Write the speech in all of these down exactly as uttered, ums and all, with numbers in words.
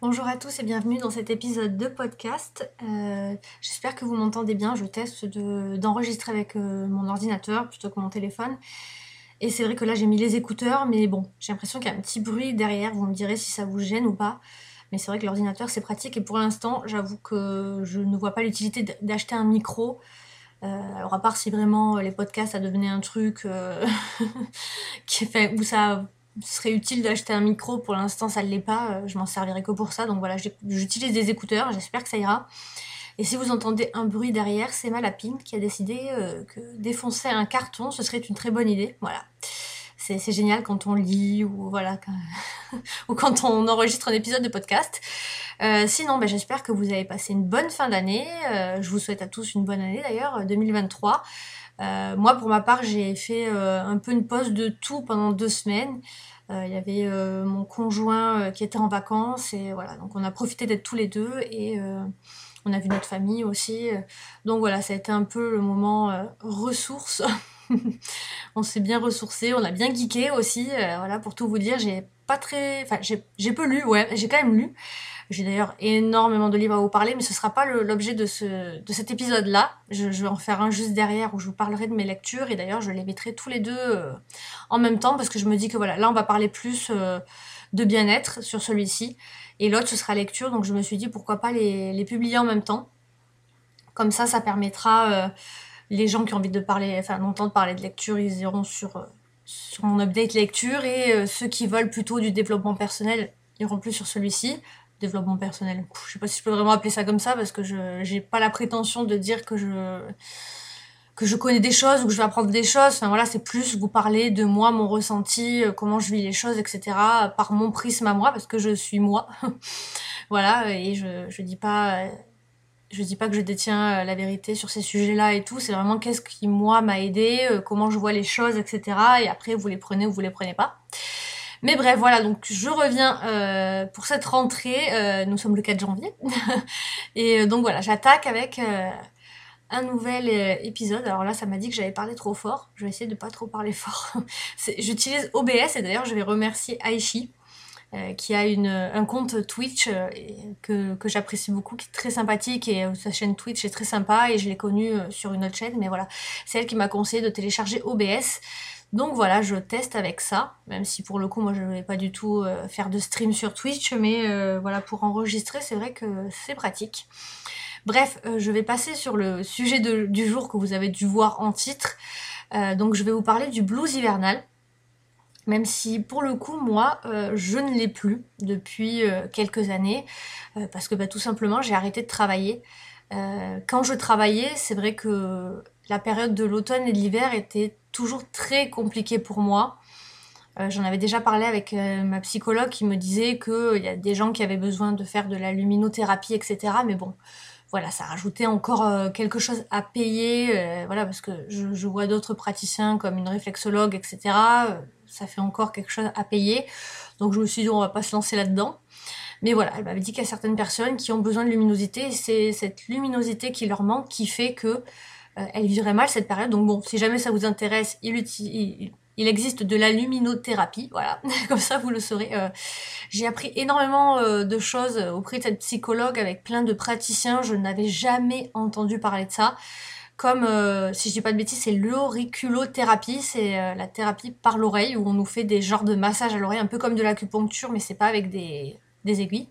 Bonjour à tous et bienvenue dans cet épisode de podcast. Euh, J'espère que vous m'entendez bien. Je teste de, d'enregistrer avec euh, mon ordinateur plutôt que mon téléphone. Et c'est vrai que là j'ai mis les écouteurs, mais bon, j'ai l'impression qu'il y a un petit bruit derrière. Vous me direz si ça vous gêne ou pas. Mais c'est vrai que l'ordinateur c'est pratique et pour l'instant j'avoue que je ne vois pas l'utilité d'acheter un micro. Euh, alors à part si vraiment les podcasts ça devenait un truc euh, qui fait, où ça... serait utile d'acheter un micro, pour l'instant ça ne l'est pas, je m'en servirai que pour ça, donc voilà, j'utilise des écouteurs, j'espère que ça ira. Et si vous entendez un bruit derrière, c'est ma lapine qui a décidé euh, que défoncer un carton, ce serait une très bonne idée, voilà. C'est génial quand on lit ou, voilà, quand... ou quand on enregistre un épisode de podcast. Euh, sinon, ben, j'espère que vous avez passé une bonne fin d'année, euh, je vous souhaite à tous une bonne année d'ailleurs, deux mille vingt-trois. Euh, moi, pour ma part, j'ai fait euh, un peu une pause de tout pendant deux semaines. Il euh, y avait euh, mon conjoint euh, qui était en vacances et voilà, donc on a profité d'être tous les deux et euh, on a vu notre famille aussi. Donc voilà, ça a été un peu le moment euh, ressources. On s'est bien ressourcé, on a bien geeké aussi. Euh, voilà, pour tout vous dire, j'ai pas très, enfin, j'ai, j'ai peu lu, ouais, j'ai quand même lu. J'ai d'ailleurs énormément de livres à vous parler, mais ce ne sera pas l'objet de, ce, de cet épisode-là. Je, je vais en faire un juste derrière où je vous parlerai de mes lectures, et d'ailleurs je les mettrai tous les deux euh, en même temps, parce que je me dis que voilà, là on va parler plus euh, de bien-être sur celui-ci, et l'autre ce sera lecture, donc je me suis dit pourquoi pas les, les publier en même temps. Comme ça, ça permettra, euh, les gens qui ont envie de parler, enfin d'entendre parler de lecture, ils iront sur, euh, sur mon update lecture, et euh, ceux qui veulent plutôt du développement personnel iront plus sur celui-ci. Développement personnel. Je sais pas si je peux vraiment appeler ça comme ça parce que je n'ai pas la prétention de dire que je, que je connais des choses ou que je vais apprendre des choses. Enfin voilà, c'est plus vous parler de moi, mon ressenti, comment je vis les choses, et cetera par mon prisme à moi parce que je suis moi. Voilà, et je, je dis pas, je dis pas que je détiens la vérité sur ces sujets-là et tout. C'est vraiment qu'est-ce qui moi m'a aidé, comment je vois les choses, et cetera. Et après vous les prenez ou vous les prenez pas. Mais bref, voilà, donc je reviens euh, pour cette rentrée, euh, nous sommes le quatre janvier, et donc voilà, j'attaque avec euh, un nouvel épisode. Alors là, ça m'a dit que j'avais parlé trop fort, je vais essayer de pas trop parler fort. J'utilise O B S, et d'ailleurs je vais remercier Aïchi, euh, qui a une, un compte Twitch euh, que, que j'apprécie beaucoup, qui est très sympathique, et euh, sa chaîne Twitch est très sympa, et je l'ai connue euh, sur une autre chaîne, mais voilà, c'est elle qui m'a conseillé de télécharger O B S. Donc voilà, je teste avec ça, même si pour le coup, moi je ne vais pas du tout euh, faire de stream sur Twitch, mais euh, voilà, pour enregistrer, c'est vrai que c'est pratique. Bref, euh, je vais passer sur le sujet de, du jour que vous avez dû voir en titre. Euh, donc je vais vous parler du blues hivernal, même si pour le coup, moi, euh, je ne l'ai plus depuis euh, quelques années, euh, parce que bah, tout simplement, j'ai arrêté de travailler. Euh, quand je travaillais, c'est vrai que la période de l'automne et de l'hiver était toujours très compliquée pour moi. Euh, j'en avais déjà parlé avec euh, ma psychologue qui me disait qu'il y a des gens qui avaient besoin de faire de la luminothérapie, et cetera. Mais bon, voilà, ça rajoutait encore euh, quelque chose à payer. Euh, voilà, parce que je, je vois d'autres praticiens comme une réflexologue, et cetera. Euh, ça fait encore quelque chose à payer. Donc je me suis dit, on va pas se lancer là-dedans. Mais voilà, elle m'avait dit qu'il y a certaines personnes qui ont besoin de luminosité. C'est cette luminosité qui leur manque qui fait que euh, elles vivraient mal cette période. Donc bon, si jamais ça vous intéresse, il, il, il existe de la luminothérapie. Voilà, comme ça vous le saurez. Euh, j'ai appris énormément euh, de choses auprès de cette psychologue avec plein de praticiens. Je n'avais jamais entendu parler de ça. Comme, euh, si je dis pas de bêtises, c'est l'auriculothérapie, c'est euh, la thérapie par l'oreille où on nous fait des genres de massages à l'oreille, un peu comme de l'acupuncture, mais c'est pas avec des... des aiguilles.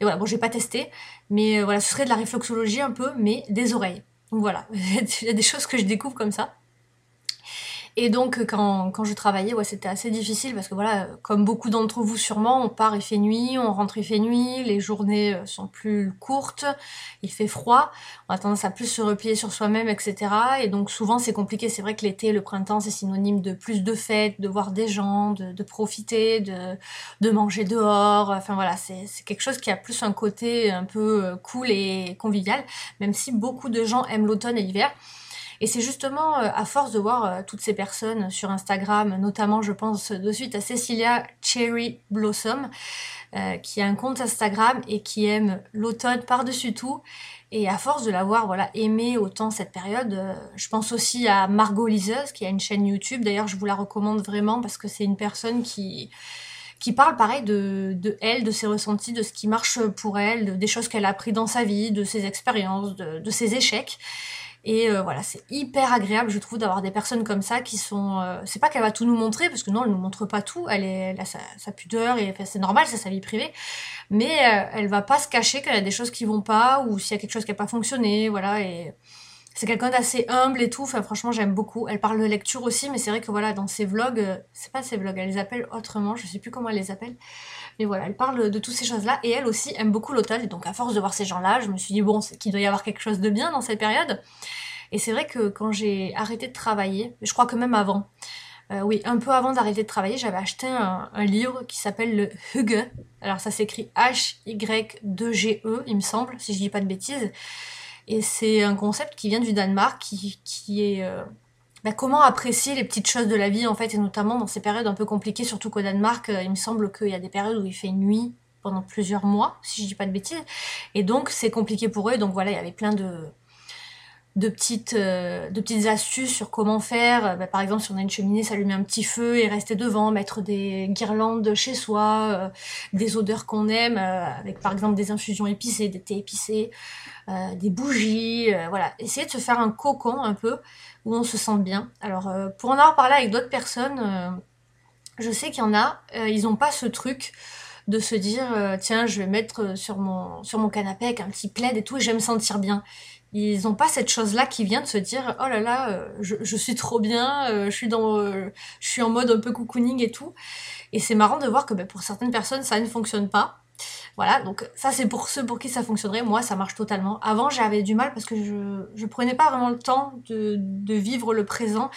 Et voilà, bon, j'ai pas testé, mais euh, voilà, ce serait de la réflexologie un peu, mais des oreilles. Donc voilà, il y a des choses que je découvre comme ça. Et donc, quand, quand je travaillais, ouais, c'était assez difficile, parce que voilà, comme beaucoup d'entre vous sûrement, on part, il fait nuit, on rentre, il fait nuit, les journées sont plus courtes, il fait froid, on a tendance à plus se replier sur soi-même, et cetera. Et donc, souvent, c'est compliqué. C'est vrai que l'été, le printemps, c'est synonyme de plus de fêtes, de voir des gens, de, de profiter, de, de manger dehors. Enfin voilà, c'est quelque chose qui a plus un côté un peu cool et convivial, même si beaucoup de gens aiment l'automne et l'hiver. Et c'est justement euh, à force de voir euh, toutes ces personnes sur Instagram, notamment je pense de suite à Cécilia Cherry Blossom, euh, qui a un compte Instagram et qui aime l'automne par-dessus tout. Et à force de la voir voilà, aimer autant cette période, euh, je pense aussi à Margot Liseuse qui a une chaîne YouTube. D'ailleurs je vous la recommande vraiment parce que c'est une personne qui... qui parle pareil de, de elle, de ses ressentis, de ce qui marche pour elle, de, des choses qu'elle a appris dans sa vie, de ses expériences, de, de ses échecs. Et euh, voilà, c'est hyper agréable, je trouve, d'avoir des personnes comme ça qui sont... Euh, c'est pas qu'elle va tout nous montrer, parce que non, elle nous montre pas tout, elle, est, elle a sa, sa pudeur, et c'est normal, c'est sa vie privée, mais euh, elle va pas se cacher qu'elle a des choses qui vont pas, ou s'il y a quelque chose qui a pas fonctionné, voilà, et... C'est quelqu'un d'assez humble et tout, enfin, franchement j'aime beaucoup. Elle parle de lecture aussi, mais c'est vrai que voilà, dans ses vlogs, euh, c'est pas ses vlogs, elle les appelle autrement, je sais plus comment elle les appelle, mais voilà, elle parle de toutes ces choses-là, et elle aussi aime beaucoup l'automne, et donc à force de voir ces gens-là, je me suis dit bon, c'est qu'il doit y avoir quelque chose de bien dans cette période, et c'est vrai que quand j'ai arrêté de travailler, je crois que même avant, euh, oui, un peu avant d'arrêter de travailler, j'avais acheté un, un livre qui s'appelle le Hygge, alors ça s'écrit H Y deux G E, il me semble, si je dis pas de bêtises. Et c'est un concept qui vient du Danemark, qui, qui est euh, bah, comment apprécier les petites choses de la vie, en fait, et notamment dans ces périodes un peu compliquées, surtout qu'au Danemark, euh, il me semble qu'il y a des périodes où il fait nuit pendant plusieurs mois, si je dis pas de bêtises, et donc c'est compliqué pour eux, donc voilà, il y avait plein de, de, petites, euh, de petites astuces sur comment faire, bah, par exemple, si on a une cheminée, s'allumer un petit feu et rester devant, mettre des guirlandes chez soi, euh, des odeurs qu'on aime, euh, avec par exemple des infusions épicées, des thés épicés, Euh, des bougies, euh, voilà, essayer de se faire un cocon un peu, où on se sent bien. Alors euh, pour en avoir parlé avec d'autres personnes, euh, je sais qu'il y en a, euh, ils n'ont pas ce truc de se dire euh, tiens, je vais mettre sur mon, sur mon canapé avec un petit plaid et tout, et je vais me sentir bien. Ils n'ont pas cette chose-là qui vient de se dire oh là là, euh, je, je suis trop bien, euh, je, suis dans, euh, je suis en mode un peu cocooning et tout. Et c'est marrant de voir que ben, pour certaines personnes, ça ne fonctionne pas. Voilà, donc ça c'est pour ceux pour qui ça fonctionnerait, moi ça marche totalement. Avant j'avais du mal parce que je, je prenais pas vraiment le temps de, de vivre le présent,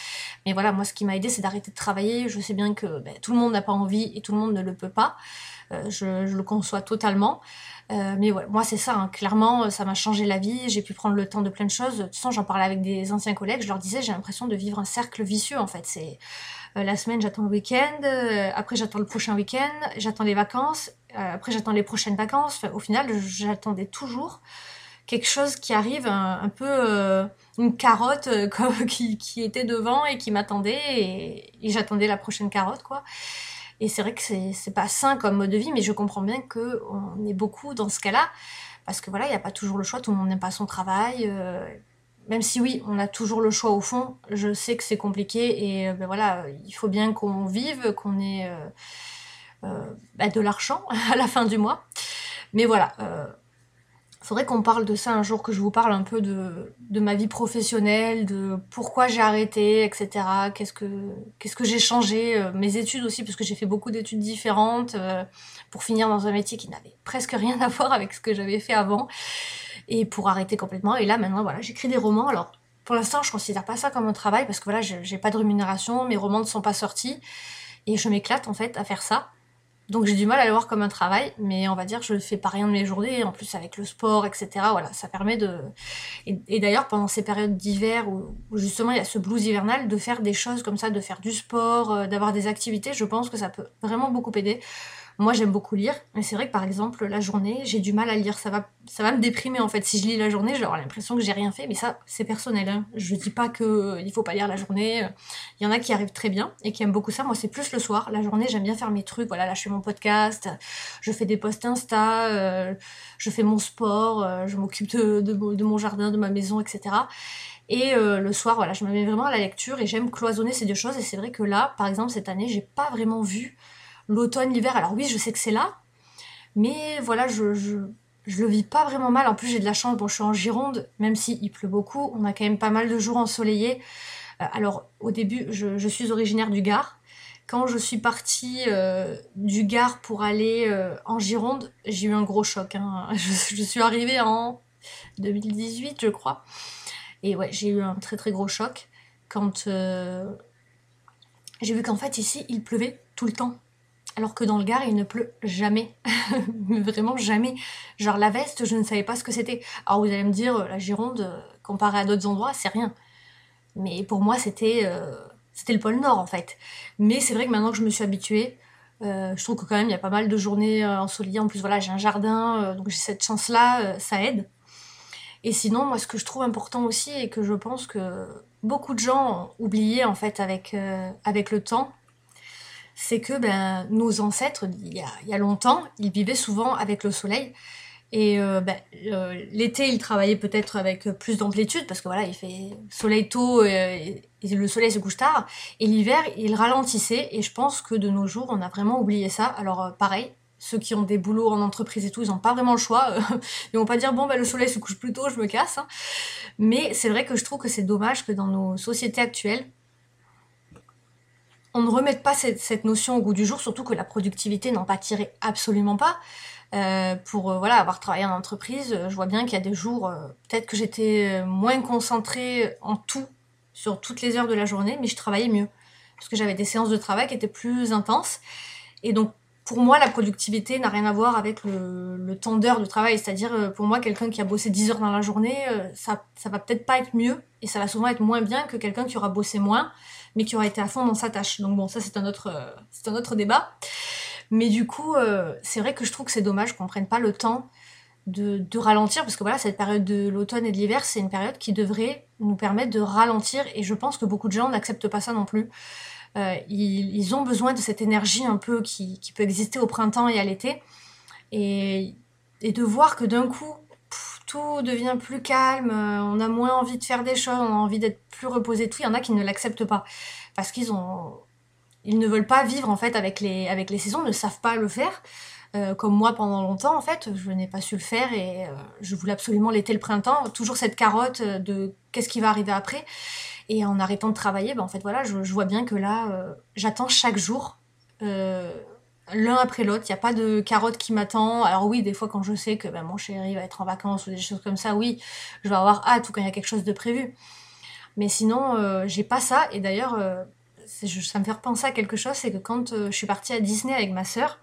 mais voilà, moi ce qui m'a aidé c'est d'arrêter de travailler. Je sais bien que ben, tout le monde n'a pas envie et tout le monde ne le peut pas, euh, je, je le conçois totalement, euh, mais ouais, moi c'est ça, hein. Clairement ça m'a changé la vie, j'ai pu prendre le temps de plein de choses. De toute façon j'en parlais avec des anciens collègues, je leur disais j'ai l'impression de vivre un cercle vicieux en fait, c'est euh, la semaine j'attends le week-end, euh, après j'attends le prochain week-end, j'attends les vacances, après j'attends les prochaines vacances, enfin, au final j'attendais toujours quelque chose qui arrive, un, un peu euh, une carotte euh, comme, qui, qui était devant et qui m'attendait, et, et j'attendais la prochaine carotte quoi. Et c'est vrai que c'est, c'est pas sain comme mode de vie, mais je comprends bien qu'on est beaucoup dans ce cas là, parce que voilà, il n'y a pas toujours le choix, tout le monde n'aime pas son travail, euh, même si oui, on a toujours le choix au fond, je sais que c'est compliqué, et ben, voilà, il faut bien qu'on vive, qu'on ait... Euh, Euh, bah de l'argent à la fin du mois, mais voilà, euh, faudrait qu'on parle de ça un jour, que je vous parle un peu de, de ma vie professionnelle, de pourquoi j'ai arrêté, etc., qu'est-ce que, qu'est-ce que j'ai changé, euh, mes études aussi, parce que j'ai fait beaucoup d'études différentes, euh, pour finir dans un métier qui n'avait presque rien à voir avec ce que j'avais fait avant, et pour arrêter complètement. Et là maintenant voilà, j'écris des romans. Alors pour l'instant je considère pas ça comme un travail, parce que voilà, j'ai, j'ai pas de rémunération, mes romans ne sont pas sortis, et je m'éclate en fait à faire ça. Donc j'ai du mal à le voir comme un travail, mais on va dire je ne fais pas rien de mes journées, en plus avec le sport, et cetera. Voilà, ça permet de... Et, et d'ailleurs, pendant ces périodes d'hiver, où, où justement il y a ce blues hivernal, de faire des choses comme ça, de faire du sport, euh, d'avoir des activités, je pense que ça peut vraiment beaucoup aider. Moi j'aime beaucoup lire, mais c'est vrai que par exemple, la journée, j'ai du mal à lire, ça va, ça va me déprimer en fait. Si je lis la journée, j'aurai l'impression que j'ai rien fait, mais ça, c'est personnel, hein. Je dis pas qu'il ne faut pas lire la journée, il y en a qui arrivent très bien et qui aiment beaucoup ça, moi c'est plus le soir. La journée, j'aime bien faire mes trucs, voilà, là je fais mon podcast, je fais des posts Insta, euh, je fais mon sport, euh, je m'occupe de, de, de mon jardin, de ma maison, et cetera. Et euh, le soir, voilà, je me mets vraiment à la lecture et j'aime cloisonner ces deux choses, et c'est vrai que là, par exemple, cette année, j'ai pas vraiment vu l'automne, l'hiver. Alors oui, je sais que c'est là, mais voilà, je, je, je le vis pas vraiment mal. En plus, j'ai de la chance, bon, je suis en Gironde, même s'il pleut beaucoup, on a quand même pas mal de jours ensoleillés. Euh, alors, au début, je, je suis originaire du Gard. Quand je suis partie euh, du Gard pour aller euh, en Gironde, j'ai eu un gros choc, hein. Je, je suis arrivée en deux mille dix-huit, je crois. Et ouais, j'ai eu un très très gros choc quand euh, j'ai vu qu'en fait, ici, il pleuvait tout le temps. Alors que dans le Gard, il ne pleut jamais. Vraiment jamais. Genre la veste, je ne savais pas ce que c'était. Alors vous allez me dire, la Gironde, comparée à d'autres endroits, c'est rien. Mais pour moi, c'était euh, c'était le pôle Nord, en fait. Mais c'est vrai que maintenant que je me suis habituée, euh, je trouve que quand même, il y a pas mal de journées euh, ensoleillées. En plus, voilà, j'ai un jardin, euh, donc j'ai cette chance-là, euh, ça aide. Et sinon, moi, ce que je trouve important aussi, et que je pense que beaucoup de gens ont oublié, en fait, avec, euh, avec le temps, c'est que ben, nos ancêtres, il y, a, il y a longtemps, ils vivaient souvent avec le soleil. Et euh, ben, euh, l'été, ils travaillaient peut-être avec plus d'amplitude, parce que voilà, il fait soleil tôt et, et le soleil se couche tard. Et l'hiver, ils ralentissaient. Et je pense que de nos jours, on a vraiment oublié ça. Alors euh, pareil, ceux qui ont des boulots en entreprise et tout, ils n'ont pas vraiment le choix. Euh, ils vont pas dire, bon, ben, le soleil se couche plus tôt, je me casse. Hein. Mais c'est vrai que je trouve que c'est dommage que dans nos sociétés actuelles, on ne remette pas cette, cette notion au goût du jour, surtout que la productivité n'en pâtirait absolument pas. Euh, pour euh, voilà, avoir travaillé en entreprise, euh, je vois bien qu'il y a des jours, euh, peut-être que j'étais moins concentrée en tout, sur toutes les heures de la journée, mais je travaillais mieux. Parce que j'avais des séances de travail qui étaient plus intenses. Et donc, pour moi, la productivité n'a rien à voir avec le, le temps d'heure de travail. C'est-à-dire, euh, pour moi, quelqu'un qui a bossé dix heures dans la journée, euh, ça, ça va peut-être pas être mieux, et ça va souvent être moins bien que quelqu'un qui aura bossé moins, mais qui aura été à fond dans sa tâche. Donc bon, ça c'est un autre, euh, c'est un autre débat. Mais du coup, euh, c'est vrai que je trouve que c'est dommage qu'on ne prenne pas le temps de, de ralentir, parce que voilà, cette période de l'automne et de l'hiver, c'est une période qui devrait nous permettre de ralentir, et je pense que beaucoup de gens n'acceptent pas ça non plus. Euh, ils, ils ont besoin de cette énergie un peu qui, qui peut exister au printemps et à l'été, et, et de voir que d'un coup, pff, tout devient plus calme, on a moins envie de faire des choses, on a envie d'être plus reposé, tout. Il y en a qui ne l'acceptent pas, parce qu'ils ont... Ils ne veulent pas vivre en fait avec les, avec les saisons, ne savent pas le faire. Euh, comme moi pendant longtemps en fait, je n'ai pas su le faire et euh, je voulais absolument l'été, le printemps. Toujours cette carotte de qu'est-ce qui va arriver après. Et en arrêtant de travailler, ben, en fait voilà, je, je vois bien que là, euh, j'attends chaque jour, euh, l'un après l'autre. Il n'y a pas de carotte qui m'attend. Alors oui, des fois quand je sais que ben, mon chéri va être en vacances ou des choses comme ça, oui, je vais avoir hâte ou quand il y a quelque chose de prévu. Mais sinon, euh, j'ai pas ça. Et d'ailleurs... Euh, ça me fait repenser à quelque chose, c'est que quand je suis partie à Disney avec ma sœur,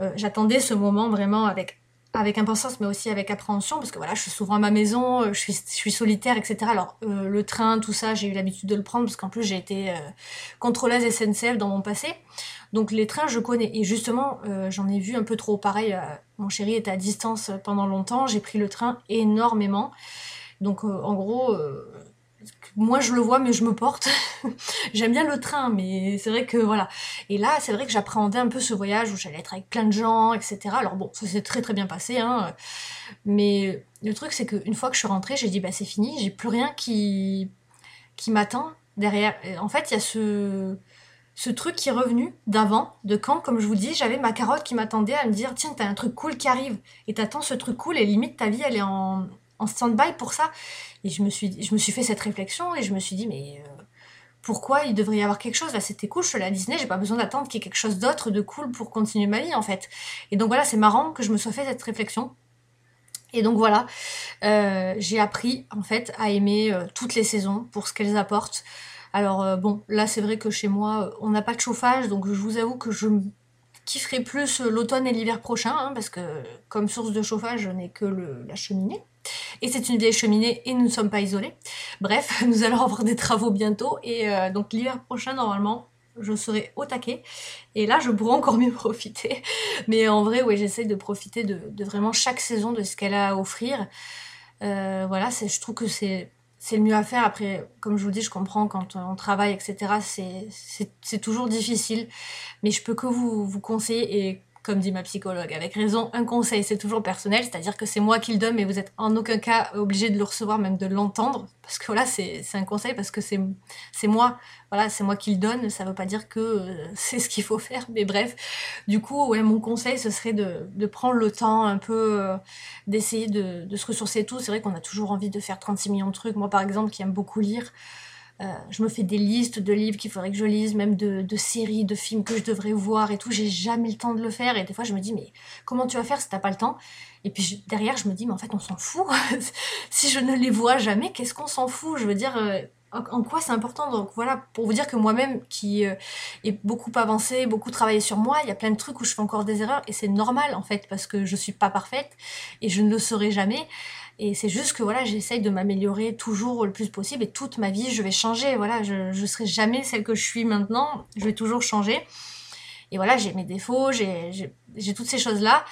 euh, j'attendais ce moment vraiment avec, avec impatience, mais aussi avec appréhension, parce que voilà, je suis souvent à ma maison, je suis, je suis solitaire, et cetera. Alors, euh, le train, tout ça, j'ai eu l'habitude de le prendre, parce qu'en plus, j'ai été euh, contrôleuse S N C F dans mon passé. Donc, les trains, je connais. Et justement, euh, j'en ai vu un peu trop. Pareil, euh, mon chéri était à distance pendant longtemps, j'ai pris le train énormément. Donc, euh, en gros... Euh, moi je le vois mais je me porte. J'aime bien le train, mais c'est vrai que voilà, et là c'est vrai que j'appréhendais un peu ce voyage où j'allais être avec plein de gens, etc. Alors bon, ça s'est très très bien passé, hein. Mais le truc c'est qu'une fois que je suis rentrée, j'ai dit bah c'est fini, j'ai plus rien qui qui m'attend derrière. Et en fait il y a ce ce truc qui est revenu d'avant, de quand, comme je vous dis, j'avais ma carotte qui m'attendait à me dire tiens t'as un truc cool qui arrive, et t'attends ce truc cool et limite ta vie elle est en en stand-by pour ça. Et je me, suis, je me suis fait cette réflexion et je me suis dit, mais euh, pourquoi il devrait y avoir quelque chose? Là, c'était cool, je suis allée à Disney, j'ai pas besoin d'attendre qu'il y ait quelque chose d'autre de cool pour continuer ma vie, en fait. Et donc voilà, c'est marrant que je me sois fait cette réflexion. Et donc voilà, euh, j'ai appris, en fait, à aimer euh, toutes les saisons pour ce qu'elles apportent. Alors euh, bon, là, c'est vrai que chez moi, on n'a pas de chauffage, donc je vous avoue que je... kifferai plus l'automne et l'hiver prochain, hein, parce que comme source de chauffage, je n'ai que le, la cheminée. Et c'est une vieille cheminée et nous ne sommes pas isolés. Bref, nous allons avoir des travaux bientôt. Et euh, donc l'hiver prochain, normalement, je serai au taquet. Et là, je pourrai encore mieux profiter. Mais en vrai, ouais, j'essaye de profiter de, de vraiment chaque saison, de ce qu'elle a à offrir. Euh, voilà, c'est, je trouve que c'est... c'est le mieux à faire. Après, comme je vous dis, je comprends, quand on travaille, et cetera, c'est, c'est, c'est toujours difficile. Mais je peux que vous, vous conseiller, et comme dit ma psychologue, avec raison, un conseil, c'est toujours personnel, c'est-à-dire que c'est moi qui le donne, mais vous n'êtes en aucun cas obligé de le recevoir, même de l'entendre, parce que voilà, c'est, c'est un conseil, parce que c'est, c'est moi, voilà, c'est moi qui le donne, ça ne veut pas dire que euh, c'est ce qu'il faut faire, mais bref. Du coup, ouais, mon conseil, ce serait de, de prendre le temps un peu, euh, d'essayer de, de se ressourcer et tout. C'est vrai qu'on a toujours envie de faire trente-six millions de trucs. Moi, par exemple, qui aime beaucoup lire, Euh, je me fais des listes de livres qu'il faudrait que je lise, même de, de séries, de films que je devrais voir et tout. J'ai jamais le temps de le faire. Et des fois, je me dis, mais comment tu vas faire si t'as pas le temps? Et puis je, derrière, je me dis, mais en fait, on s'en fout. Si je ne les vois jamais, qu'est-ce qu'on s'en fout? Je veux dire, euh, en, en quoi c'est important? Donc voilà, pour vous dire que moi-même, qui euh, ai beaucoup avancé, beaucoup travaillé sur moi, il y a plein de trucs où je fais encore des erreurs. Et c'est normal, en fait, parce que je suis pas parfaite et je ne le serai jamais. Et c'est juste que voilà, j'essaye de m'améliorer toujours le plus possible, et toute ma vie je vais changer. Voilà, je ne serai jamais celle que je suis maintenant, je vais toujours changer. Et voilà, j'ai mes défauts, j'ai, j'ai, j'ai toutes ces choses-là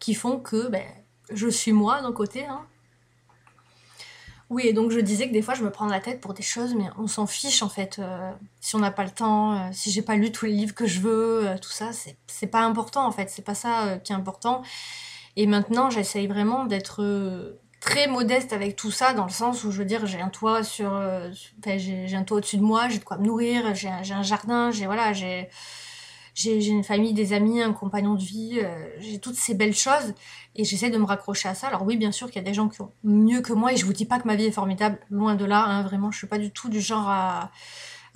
qui font que ben, je suis moi d'un côté. Hein. Oui, et donc je disais que des fois je me prends la tête pour des choses, mais on s'en fiche en fait. Euh, si on n'a pas le temps, euh, si j'ai pas lu tous les livres que je veux, euh, tout ça, c'est, c'est pas important en fait, c'est pas ça euh, qui est important. Et maintenant j'essaye vraiment d'être euh, très modeste avec tout ça, dans le sens où je veux dire j'ai un toit sur, euh, enfin, j'ai, j'ai un toit au-dessus de moi, j'ai de quoi me nourrir, j'ai un, j'ai un jardin, j'ai voilà, j'ai, j'ai, j'ai une famille, des amis, un compagnon de vie, euh, j'ai toutes ces belles choses. Et j'essaie de me raccrocher à ça. Alors oui, bien sûr qu'il y a des gens qui ont mieux que moi, et je vous dis pas que ma vie est formidable, loin de là, hein, vraiment, je suis pas du tout du genre à,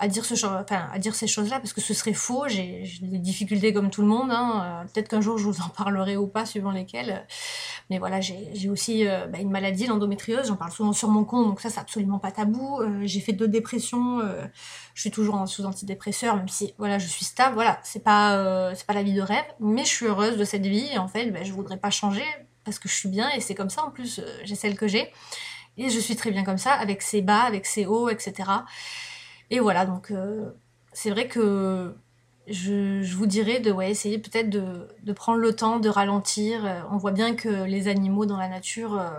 à, dire, ce genre, enfin, à dire ces choses-là, parce que ce serait faux, j'ai, j'ai des difficultés comme tout le monde, hein. euh, peut-être qu'un jour je vous en parlerai ou pas, suivant lesquelles, mais voilà, j'ai, j'ai aussi euh, bah, une maladie, l'endométriose, j'en parle souvent sur mon compte, donc ça c'est absolument pas tabou, euh, j'ai fait deux dépressions, euh, je suis toujours sous antidépresseur, même si voilà, je suis stable, voilà, c'est pas, euh, c'est pas la vie de rêve, mais je suis heureuse de cette vie, et en fait, bah, je voudrais pas changer, parce que je suis bien, et c'est comme ça en plus, euh, j'ai celle que j'ai, et je suis très bien comme ça, avec ses bas, avec ses hauts, et cetera. Et voilà, donc euh, c'est vrai que je, je vous dirais de ouais, essayer peut-être de, de prendre le temps, de ralentir. Euh, on voit bien que les animaux dans la nature, euh,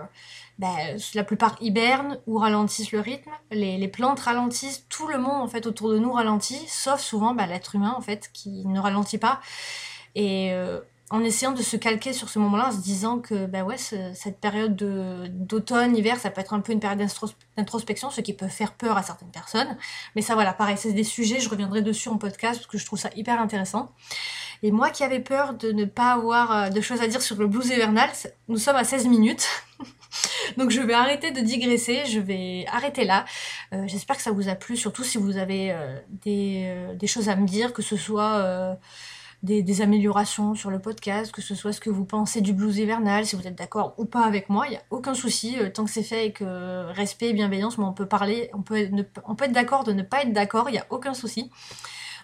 bah, la plupart hibernent ou ralentissent le rythme, les, les plantes ralentissent, tout le monde en fait autour de nous ralentit, sauf souvent bah, l'être humain en fait, qui ne ralentit pas. Et... Euh, en essayant de se calquer sur ce moment-là, en se disant que bah ouais, ce, cette période de, d'automne, hiver, ça peut être un peu une période d'introspection, ce qui peut faire peur à certaines personnes. Mais ça, voilà, pareil, c'est des sujets, je reviendrai dessus en podcast, parce que je trouve ça hyper intéressant. Et moi qui avais peur de ne pas avoir de choses à dire sur le blues hivernal, nous sommes à seize minutes. Donc je vais arrêter de digresser, je vais arrêter là. Euh, j'espère que ça vous a plu, surtout si vous avez euh, des, euh, des choses à me dire, que ce soit... Euh, Des, des améliorations sur le podcast, que ce soit ce que vous pensez du blues hivernal, si vous êtes d'accord ou pas avec moi, il n'y a aucun souci, euh, tant que c'est fait et que euh, respect et bienveillance, mais on peut parler, on peut, ne, on peut être d'accord de ne pas être d'accord, il n'y a aucun souci.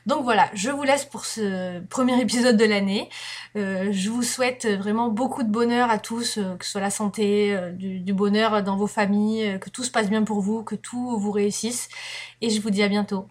Donc voilà, je vous laisse pour ce premier épisode de l'année. Euh, je vous souhaite vraiment beaucoup de bonheur à tous, euh, que ce soit la santé, euh, du, du bonheur dans vos familles, euh, que tout se passe bien pour vous, que tout vous réussisse, et je vous dis à bientôt.